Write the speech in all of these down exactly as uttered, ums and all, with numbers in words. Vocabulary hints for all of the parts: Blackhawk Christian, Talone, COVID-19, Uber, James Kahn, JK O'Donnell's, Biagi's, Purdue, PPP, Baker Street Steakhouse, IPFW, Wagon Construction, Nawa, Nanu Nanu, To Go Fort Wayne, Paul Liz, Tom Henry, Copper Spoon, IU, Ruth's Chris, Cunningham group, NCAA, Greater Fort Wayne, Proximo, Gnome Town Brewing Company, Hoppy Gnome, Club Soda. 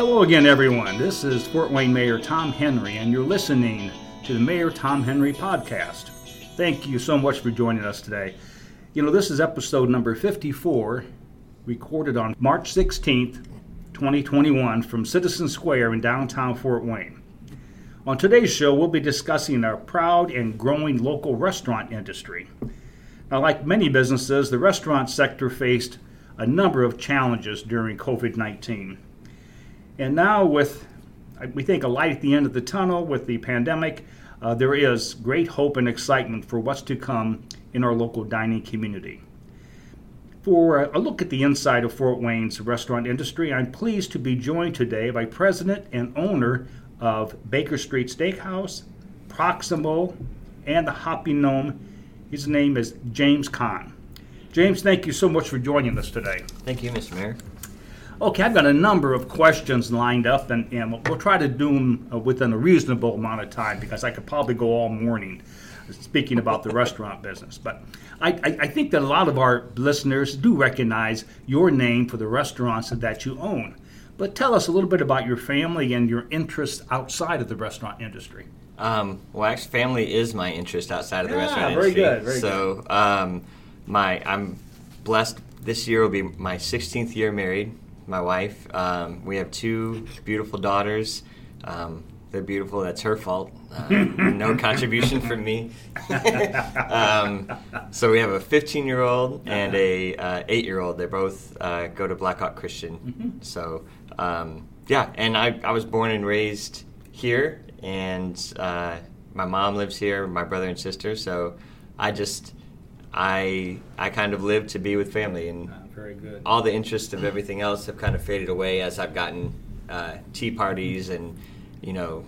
Hello again, everyone. This is Fort Wayne Mayor Tom Henry, and you're listening to the Mayor Tom Henry podcast. Thank you so much for joining us today. You know, this is episode number fifty-four, recorded on March sixteenth, twenty twenty-one, from Citizen Square in downtown Fort Wayne. On today's show, we'll be discussing our proud and growing local restaurant industry. Now, like many businesses, the restaurant sector faced a number of challenges during COVID nineteen. And now with, we think, a light at the end of the tunnel with the pandemic, uh, there is great hope and excitement for what's to come in our local dining community. For a look at the inside of Fort Wayne's restaurant industry, I'm pleased to be joined today by president and owner of Baker Street Steakhouse, Proximo, and the Hoppy Gnome. His name is James Kahn. James, thank you so much for joining us today. Thank you, Mister Mayor. Okay, I've got a number of questions lined up, and, and we'll try to do them within a reasonable amount of time because I could probably go all morning speaking about the restaurant business. But I, I, I think that a lot of our listeners do recognize your name for the restaurants that you own. But tell us a little bit about your family and your interests outside of the restaurant industry. Um, well, actually, family is my interest outside of the yeah, restaurant very industry. Good, very so, good. So um, my I'm blessed. This year will be my sixteenth year married. My wife. Um, we have two beautiful daughters. Um, they're beautiful. That's her fault. Um, no contribution from me. um, so we have a fifteen-year-old and a uh, eight-year-old. They both uh, go to Blackhawk Christian. Mm-hmm. So um, yeah, and I, I was born and raised here, and uh, my mom lives here, my brother and sister. So I just I I kind of live to be with family and. Very good. All the interests of everything else have kind of faded away as I've gotten uh, tea parties and, you know,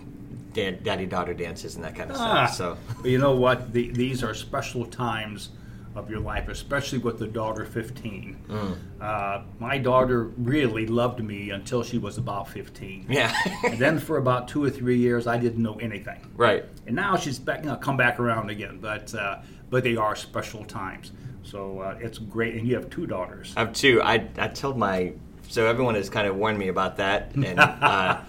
dad, daddy-daughter dances and that kind of ah, stuff. So, but you know what? The, these are special times of your life, especially with the daughter fifteen. Mm. Uh, my daughter really loved me until she was about fifteen. Yeah. And then for about two or three years, I didn't know anything. Right. And now she's back. I'll come back around again, but uh, but they are special times. So uh, it's great, and you have two daughters. I have two. I I told my, so everyone has kind of warned me about that, and uh,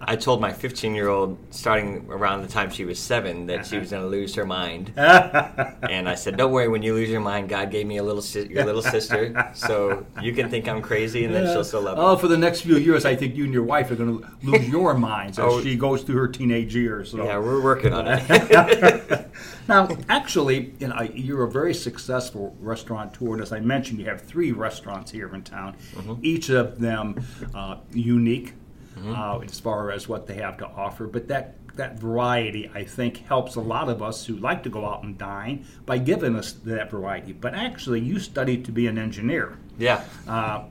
I told my fifteen-year-old, starting around the time she was seven, that she was going to lose her mind. And I said, don't worry, when you lose your mind, God gave me a little si- your little sister, so you can think I'm crazy, and then yeah. she'll still love me. Oh, for the next few years, I think you and your wife are going to lose your minds as oh, she goes through her teenage years. So. Yeah, we're working on it. Now, actually, you know, you're a very successful restaurateur, and as I mentioned, you have three restaurants here in town, mm-hmm. each of them uh, unique mm-hmm. uh, as far as what they have to offer. But that, that variety, I think, helps a lot of us who like to go out and dine by giving us that variety. But actually, you studied to be an engineer. Yeah. Uh,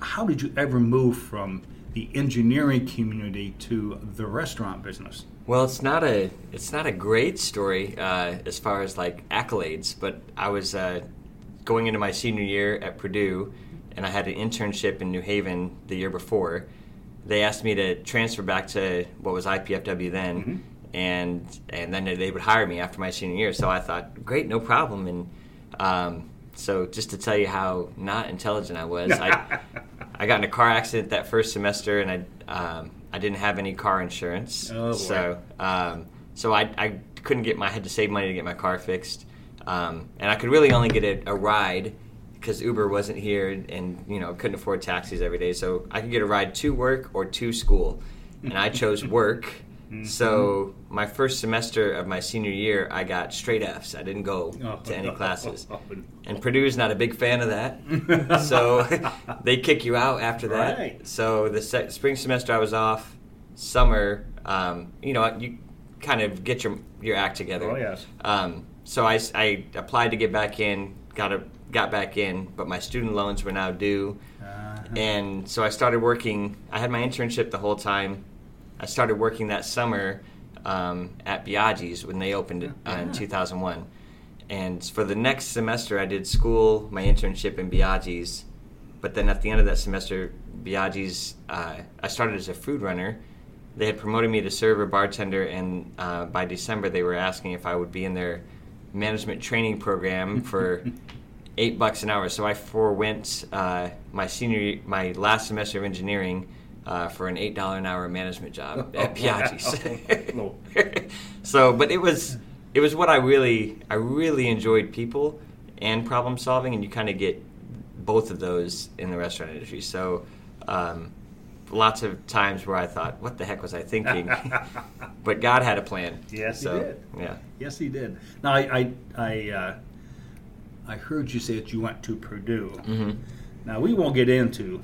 how did you ever move from the engineering community to the restaurant business? Well, it's not a it's not a great story uh, as far as like accolades, but I was uh, going into my senior year at Purdue, and I had an internship in New Haven the year before. They asked me to transfer back to what was I P F W then, mm-hmm. and and then they would hire me after my senior year. So I thought, great, no problem. And um, so just to tell you how not intelligent I was, I I got in a car accident that first semester, and I. Um, I didn't have any car insurance, oh, so um, so I, I couldn't get my I had to save money to get my car fixed, um, and I could really only get a, a ride because Uber wasn't here, and you know couldn't afford taxis every day. So I could get a ride to work or to school, and I chose work. Mm-hmm. So my first semester of my senior year, I got straight F's. I didn't go oh, to any classes, oh, oh, oh. and Purdue's not a big fan of that, so they kick you out after that. Right. So the se- spring semester I was off. Summer, um, you know, you kind of get your your act together. Oh yes. Um, so I, I applied to get back in, got a got back in, but my student loans were now due, uh-huh. and so I started working. I had my internship the whole time. I started working that summer um, at Biagi's when they opened it uh, in two thousand one. And for the next semester, I did school, my internship in Biagi's. But then at the end of that semester, Biagi's, uh, I started as a food runner. They had promoted me to server, bartender, and uh, by December, they were asking if I would be in their management training program for eight bucks an hour. So I forewent uh, my senior, my last semester of engineering uh, for an eight dollars an hour management job oh, at Biagi's. Wow. So, but it was it was what I really I really enjoyed, people and problem solving, and you kind of get both of those in the restaurant industry. So, um, lots of times where I thought, "What the heck was I thinking?" But God had a plan. Yes, so, he did. Yeah. Yes, he did. Now, I I I, uh, I heard you say that you went to Purdue. Mm-hmm. Now, we won't get into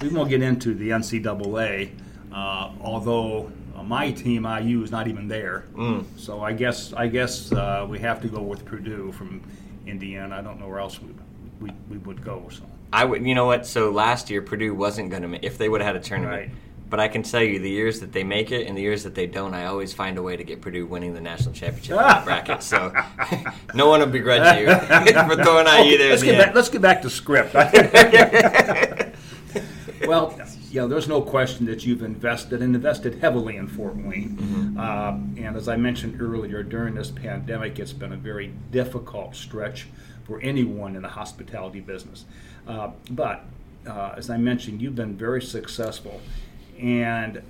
we won't get into the N C double A. Uh, although uh, my team, I U, is not even there, mm. so I guess I guess uh, we have to go with Purdue from Indiana. I don't know where else we we, we would go. So. I would, you know what? So last year Purdue wasn't going to, if they would have had a tournament. Right. But I can tell you, the years that they make it and the years that they don't, I always find a way to get Purdue winning the national championship in that bracket. So no one will begrudge you for throwing out you there. Let's get, the back, let's get back to script. Well, yeah, there's no question that you've invested and invested heavily in Fort Wayne. Mm-hmm. Uh, and as I mentioned earlier, during this pandemic, it's been a very difficult stretch for anyone in the hospitality business. Uh, but uh, as I mentioned, you've been very successful, and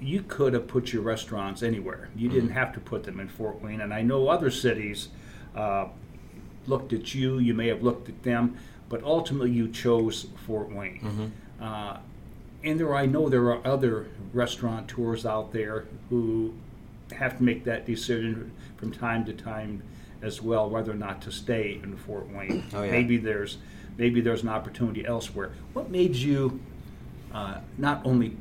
you could have put your restaurants anywhere. You didn't have to put them in Fort Wayne, and I know other cities uh, looked at you, you may have looked at them, but ultimately you chose Fort Wayne. Mm-hmm. Uh, and there, I know there are other restaurateurs out there who have to make that decision from time to time as well, whether or not to stay in Fort Wayne. Oh, yeah. Maybe there's maybe there's an opportunity elsewhere. What made you uh, not only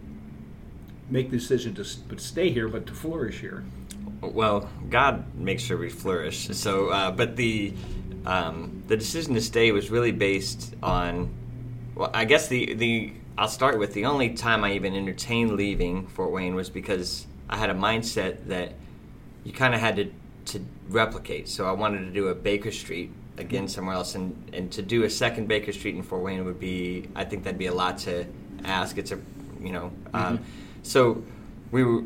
make the decision to but stay here, but to flourish here? Well, God makes sure we flourish. So, uh, but the um, the decision to stay was really based on, well, I guess the the I'll start with the only time I even entertained leaving Fort Wayne was because I had a mindset that you kind of had to. to replicate. So I wanted to do a Baker Street again somewhere else, and, and to do a second Baker Street in Fort Wayne would be, I think that'd be a lot to ask. It's a, you know, um, mm-hmm. so we were,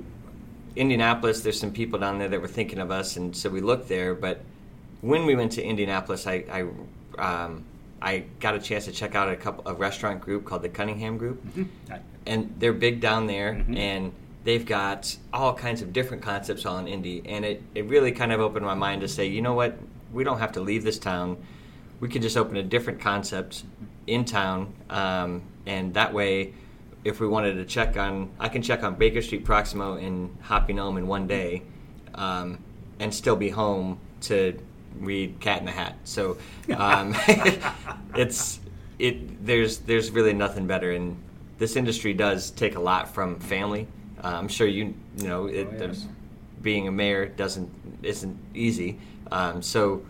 Indianapolis, there's some people down there that were thinking of us, and so we looked there, but when we went to Indianapolis, I I, um, I got a chance to check out a couple a restaurant group called the Cunningham group, mm-hmm. and they're big down there, mm-hmm. and they've got all kinds of different concepts all in Indy, and it, it really kind of opened my mind to say, you know what, we don't have to leave this town. We can just open a different concept in town, um, and that way, if we wanted to check on, I can check on Baker Street, Proximo, and Hoppy Gnome in one day, um, and still be home to read Cat in a Hat. So um, it's it there's there's really nothing better, and this industry does take a lot from family. Uh, I'm sure you you know it, oh, yes. being a mayor doesn't isn't easy. Um, so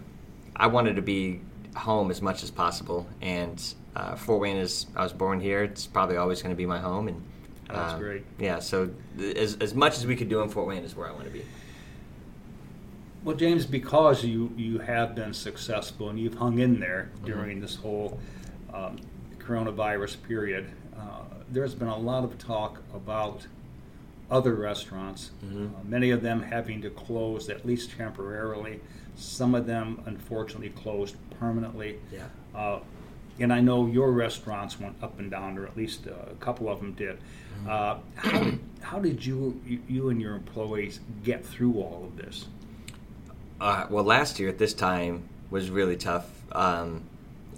I wanted to be home as much as possible, and uh, Fort Wayne is I was born here. It's probably always going to be my home, and uh, that's great. Yeah. So th- as as much as we could do in Fort Wayne is where I want to be. Well, James, because you you have been successful and you've hung in there during mm-hmm. this whole um, coronavirus period, uh, there's been a lot of talk about other restaurants, mm-hmm. uh, many of them having to close at least temporarily, some of them unfortunately closed permanently. Yeah. Uh, and I know your restaurants went up and down, or at least uh, a couple of them did. Mm-hmm. Uh, how did, how did you, you you and your employees get through all of this? Uh, well, last year at this time was really tough, um,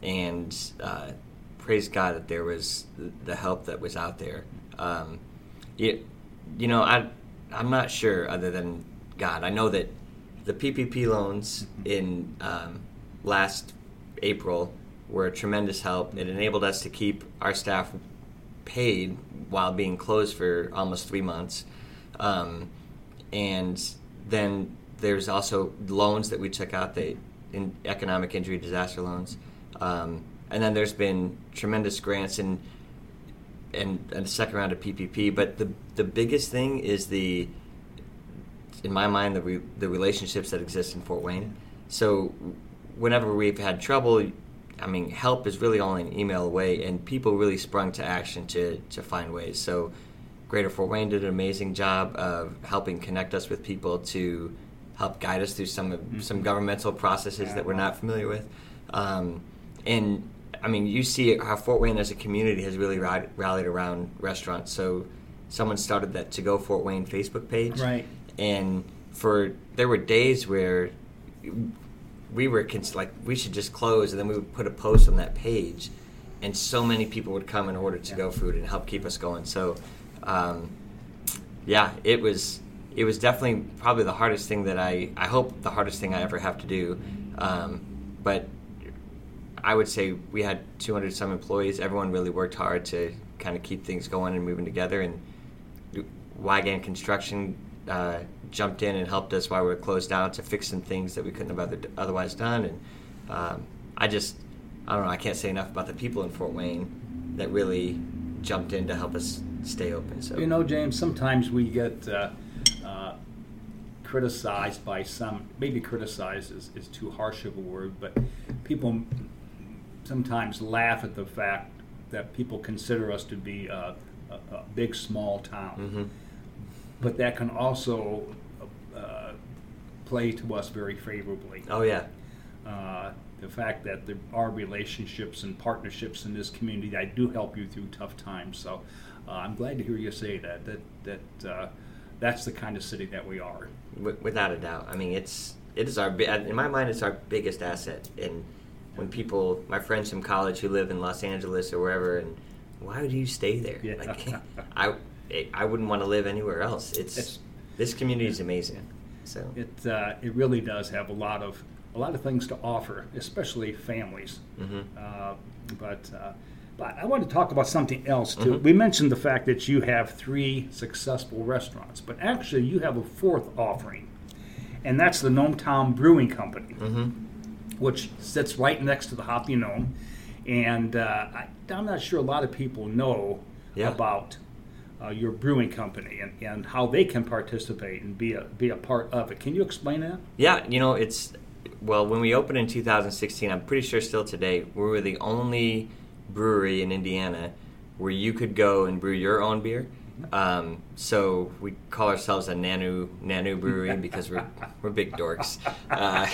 and uh, praise God that there was the help that was out there. Um, it, You know, I, I'm not sure other than God. I know that the P P P loans in um, last April were a tremendous help. It enabled us to keep our staff paid while being closed for almost three months. Um, and then there's also loans that we took out, the in economic injury disaster loans. Um, and then there's been tremendous grants and And, and a second round of P P P, but the the biggest thing is the, in my mind, the re, the relationships that exist in Fort Wayne. So whenever we've had trouble, I mean, help is really only an email away, and people really sprung to action to to find ways. So Greater Fort Wayne did an amazing job of helping connect us with people to help guide us through some of, mm-hmm. some governmental processes yeah. that we're not familiar with, um, and I mean, you see how Fort Wayne as a community has really ride, rallied around restaurants. So someone started that To Go Fort Wayne Facebook page. Right. And for there were days where we were cons- like, we should just close, and then we would put a post on that page, and so many people would come and order to-go yeah. food and help keep us going. So, um, yeah, it was it was definitely probably the hardest thing that I, I hope the hardest thing I ever have to do. Um, but I would say we had two hundred some employees. Everyone really worked hard to kind of keep things going and moving together. And Wagon Construction uh, jumped in and helped us while we were closed down to fix some things that we couldn't have other, otherwise done. And um, I just, I don't know, I can't say enough about the people in Fort Wayne that really jumped in to help us stay open. So you know, James, sometimes we get uh, uh, criticized by some, maybe criticized is, is too harsh of a word, but people sometimes laugh at the fact that people consider us to be a, a, a big, small town. Mm-hmm. But that can also uh, play to us very favorably. Oh, yeah. Uh, the fact that there are relationships and partnerships in this community that do help you through tough times. So uh, I'm glad to hear you say that, that, that uh, that's the kind of city that we are. Without a doubt. I mean, it's it is our, in my mind, it's our biggest asset. And when people, my friends from college who live in Los Angeles or wherever, and why do you stay there? Yeah. Like, I I wouldn't want to live anywhere else. It's, it's this community is amazing. So it uh, it really does have a lot of a lot of things to offer, especially families. Mm-hmm. Uh, but uh, but I want to talk about something else too. Mm-hmm. We mentioned the fact that you have three successful restaurants, but actually you have a fourth offering, and that's the Gnome Town Brewing Company. Mm-hmm. Which sits right next to the Hoppy Gnome, and uh, I, I'm not sure a lot of people know yeah. about uh, your brewing company and, and how they can participate and be a be a part of it. Can you explain that? Yeah, you know, it's well, when we opened in two thousand sixteen, I'm pretty sure still today, we were the only brewery in Indiana where you could go and brew your own beer. Um, so we call ourselves a Nanu Nanu brewery because we're we're big dorks, uh,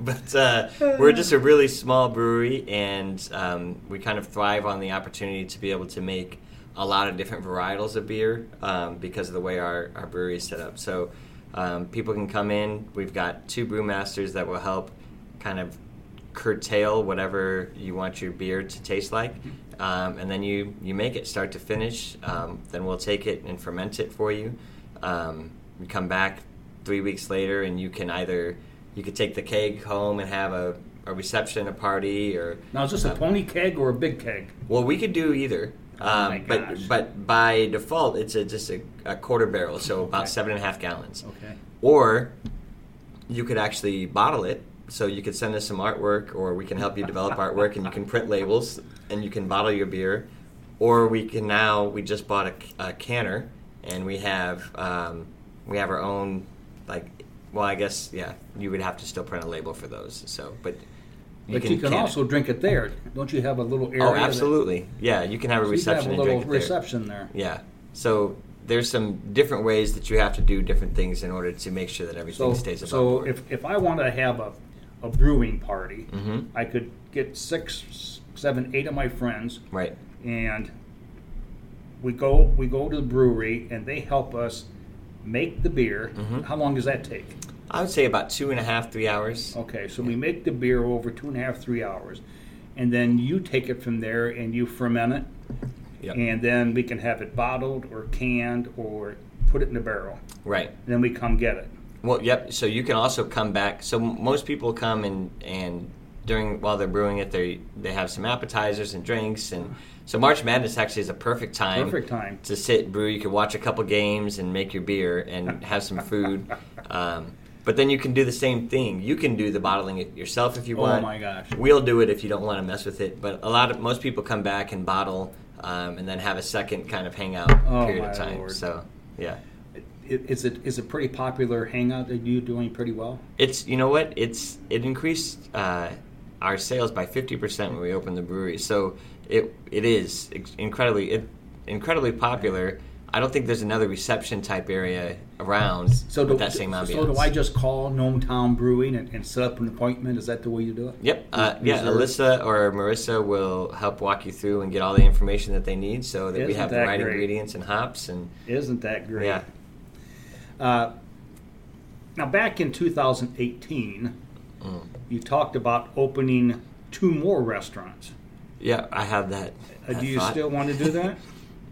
but uh, we're just a really small brewery, and um, we kind of thrive on the opportunity to be able to make a lot of different varietals of beer um, because of the way our, our brewery is set up. So um, people can come in. We've got two brewmasters that will help kind of curtail whatever you want your beer to taste like. Um, and then you, you make it start to finish. Um, then we'll take it and ferment it for you. Um, we come back three weeks later, and you can either you could take the keg home and have a, a reception, a party, or now is this um, a pony keg or a big keg? Well, we could do either, um, oh my gosh. but but by default it's a, just a, a quarter barrel, so about okay. seven and a half gallons. Okay. Or you could actually bottle it. So you could send us some artwork, or we can help you develop artwork, and you can print labels, and you can bottle your beer. Or we can now, we just bought a, a canner, and we have um, we have our own, like, well, I guess, yeah, you would have to still print a label for those. So, But you but can, you can also it. drink it there. Don't you have a little area? Oh, absolutely. That, yeah, you can have a reception and drink it there. You have a little reception there. Yeah. So there's some different ways that you have to do different things in order to make sure that everything so, stays above so board. So if, if I want to have a... a brewing party. Mm-hmm. I could get six, seven, eight of my friends, right? And we go, we go to the brewery, and they help us make the beer. Mm-hmm. How long does that take? I would say about two and a half, three hours. Okay, so yeah. we make the beer over two and a half, three hours, and then you take it from there and you ferment it, yep. and then we can have it bottled or canned or put it in a barrel. Right. And then we come get it. Well, yep. So you can also come back. So most people come and, and during while they're brewing it, they they have some appetizers and drinks, and so March Madness actually is a perfect time, perfect time. to sit and brew. You can watch a couple games and make your beer and have some food. Um, but then you can do the same thing. You can do the bottling it yourself if you want. Oh my gosh. We'll do it if you don't want to mess with it. But a lot of most people come back and bottle, um, and then have a second kind of hangout oh period my of time. Lord. So yeah. Is it is a pretty popular hangout? Are you doing pretty well? It's you know what it's it increased uh, our sales by fifty percent when we opened the brewery. So it it is incredibly it, incredibly popular. I don't think there's another reception type area around so with do, that same ambiance. So do I just call Gnome Town Brewing and, and set up an appointment? Is that the way you do it? Yep. Uh, yeah, Alyssa or Marissa will help walk you through and get all the information that they need so that isn't we have that the right great. ingredients and hops. And isn't that great? Yeah. Uh, now, back in two thousand eighteen, mm. you talked about opening two more restaurants. Yeah, I have that. Uh, do you thought. still want to do that?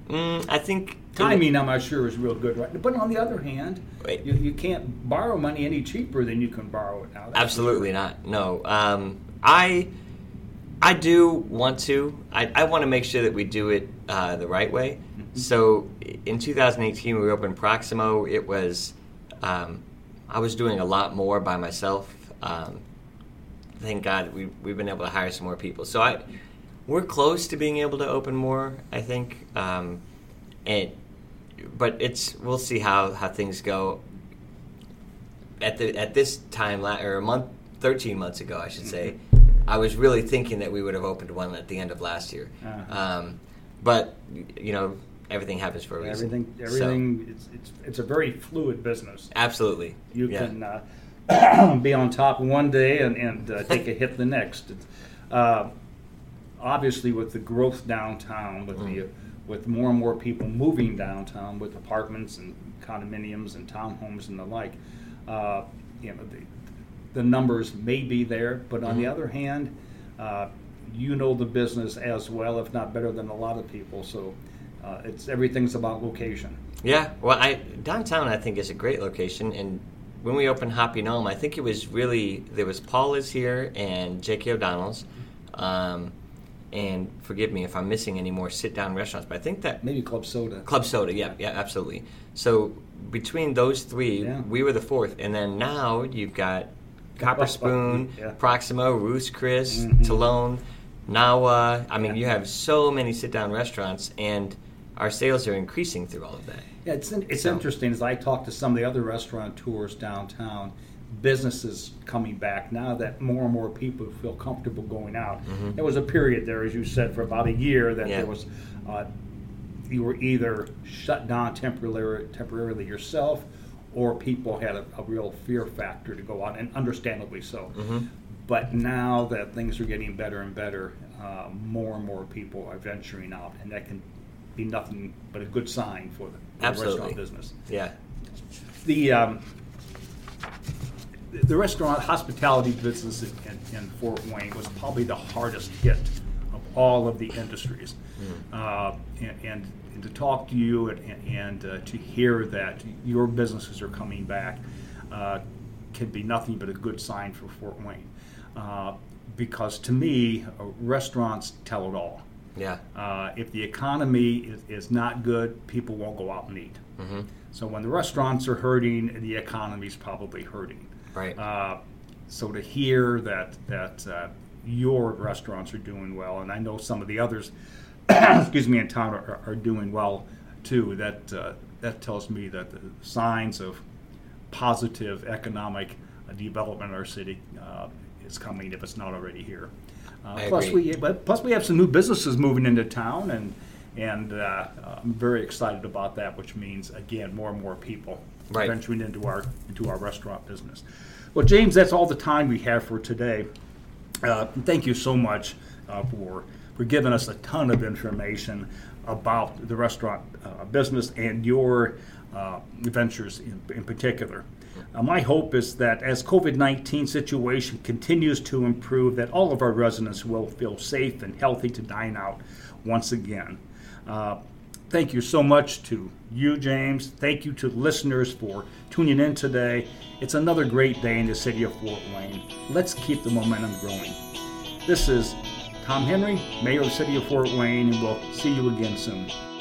mm, I think timing, I'm not sure, is real good, right? But on the other hand, you, you can't borrow money any cheaper than you can borrow it now. That's absolutely not. No, um, I I do want to. I, I want to make sure that we do it uh, the right way. Mm-hmm. So in two thousand eighteen, we opened Proximo. It was um, I was doing a lot more by myself. Um, thank God we we've been able to hire some more people. So I we're close to being able to open more, I think. Um, and but it's we'll see how, how things go. At the at this time or a month, thirteen months ago, I should say, I was really thinking that we would have opened one at the end of last year. Uh-huh. Um, but you know, everything happens for a reason. Everything, everything. So, it's, it's it's a very fluid business. Absolutely, you yeah. can uh, be on top one day and and uh, take a hit the next. Uh, obviously, with the growth downtown, with mm. the with more and more people moving downtown with apartments and condominiums and townhomes and the like, uh, you know, the, the numbers may be there, but on mm-hmm. the other hand, uh, you know the business as well, if not better than a lot of people, so uh, it's everything's about location. Yeah, well, I downtown I think is a great location, and when we opened Hoppy Gnome, I think it was really, there was Paul Liz here and J K O'Donnell's, um, and forgive me if I'm missing any more sit-down restaurants, but I think that... Maybe Club Soda. Club Soda, yeah, yeah, absolutely. So between those three, yeah. we were the fourth. And then now you've got Copper Spoon, yeah. Proximo, Ruth's Chris, mm-hmm. Talone, Nawa. I mean, yeah. you have so many sit-down restaurants, and our sales are increasing through all of that. Yeah, it's in, it's so. interesting. As I talk to some of the other restaurateurs downtown, businesses coming back now that more and more people feel comfortable going out. Mm-hmm. There was a period there, as you said, for about a year that yeah. there was uh, you were either shut down temporarily, temporarily yourself, or people had a, a real fear factor to go out, and understandably so. Mm-hmm. But now that things are getting better and better, uh, more and more people are venturing out, and that can be nothing but a good sign for the, for Absolutely. the restaurant business. Yeah. The um, The restaurant hospitality business in, in, in Fort Wayne was probably the hardest hit of all of the industries. Mm. Uh, and, and, and to talk to you and, and uh, to hear that your businesses are coming back uh, can be nothing but a good sign for Fort Wayne. Uh, because to me, uh, restaurants tell it all. Yeah. Uh, if the economy is, is not good, people won't go out and eat. Mm-hmm. So when the restaurants are hurting, the economy's probably hurting. Right. Uh, so to hear that that uh, your restaurants are doing well, and I know some of the others, excuse me, in town are, are doing well too. That uh, that tells me that the signs of positive economic development in our city uh, is coming, if it's not already here. Uh, plus agree. we but plus we have some new businesses moving into town, and and uh, I'm very excited about that, which means again more and more people. Right. Venturing into our into our restaurant business. Well, James, that's all the time we have for today. Uh, thank you so much uh, for for giving us a ton of information about the restaurant uh, business and your uh, ventures in, in particular. Uh, my hope is that as COVID nineteen situation continues to improve, that all of our residents will feel safe and healthy to dine out once again. Uh, Thank you so much to you, James. Thank you to listeners for tuning in today. It's another great day in the city of Fort Wayne. Let's keep the momentum growing. This is Tom Henry, Mayor of the City of Fort Wayne, and we'll see you again soon.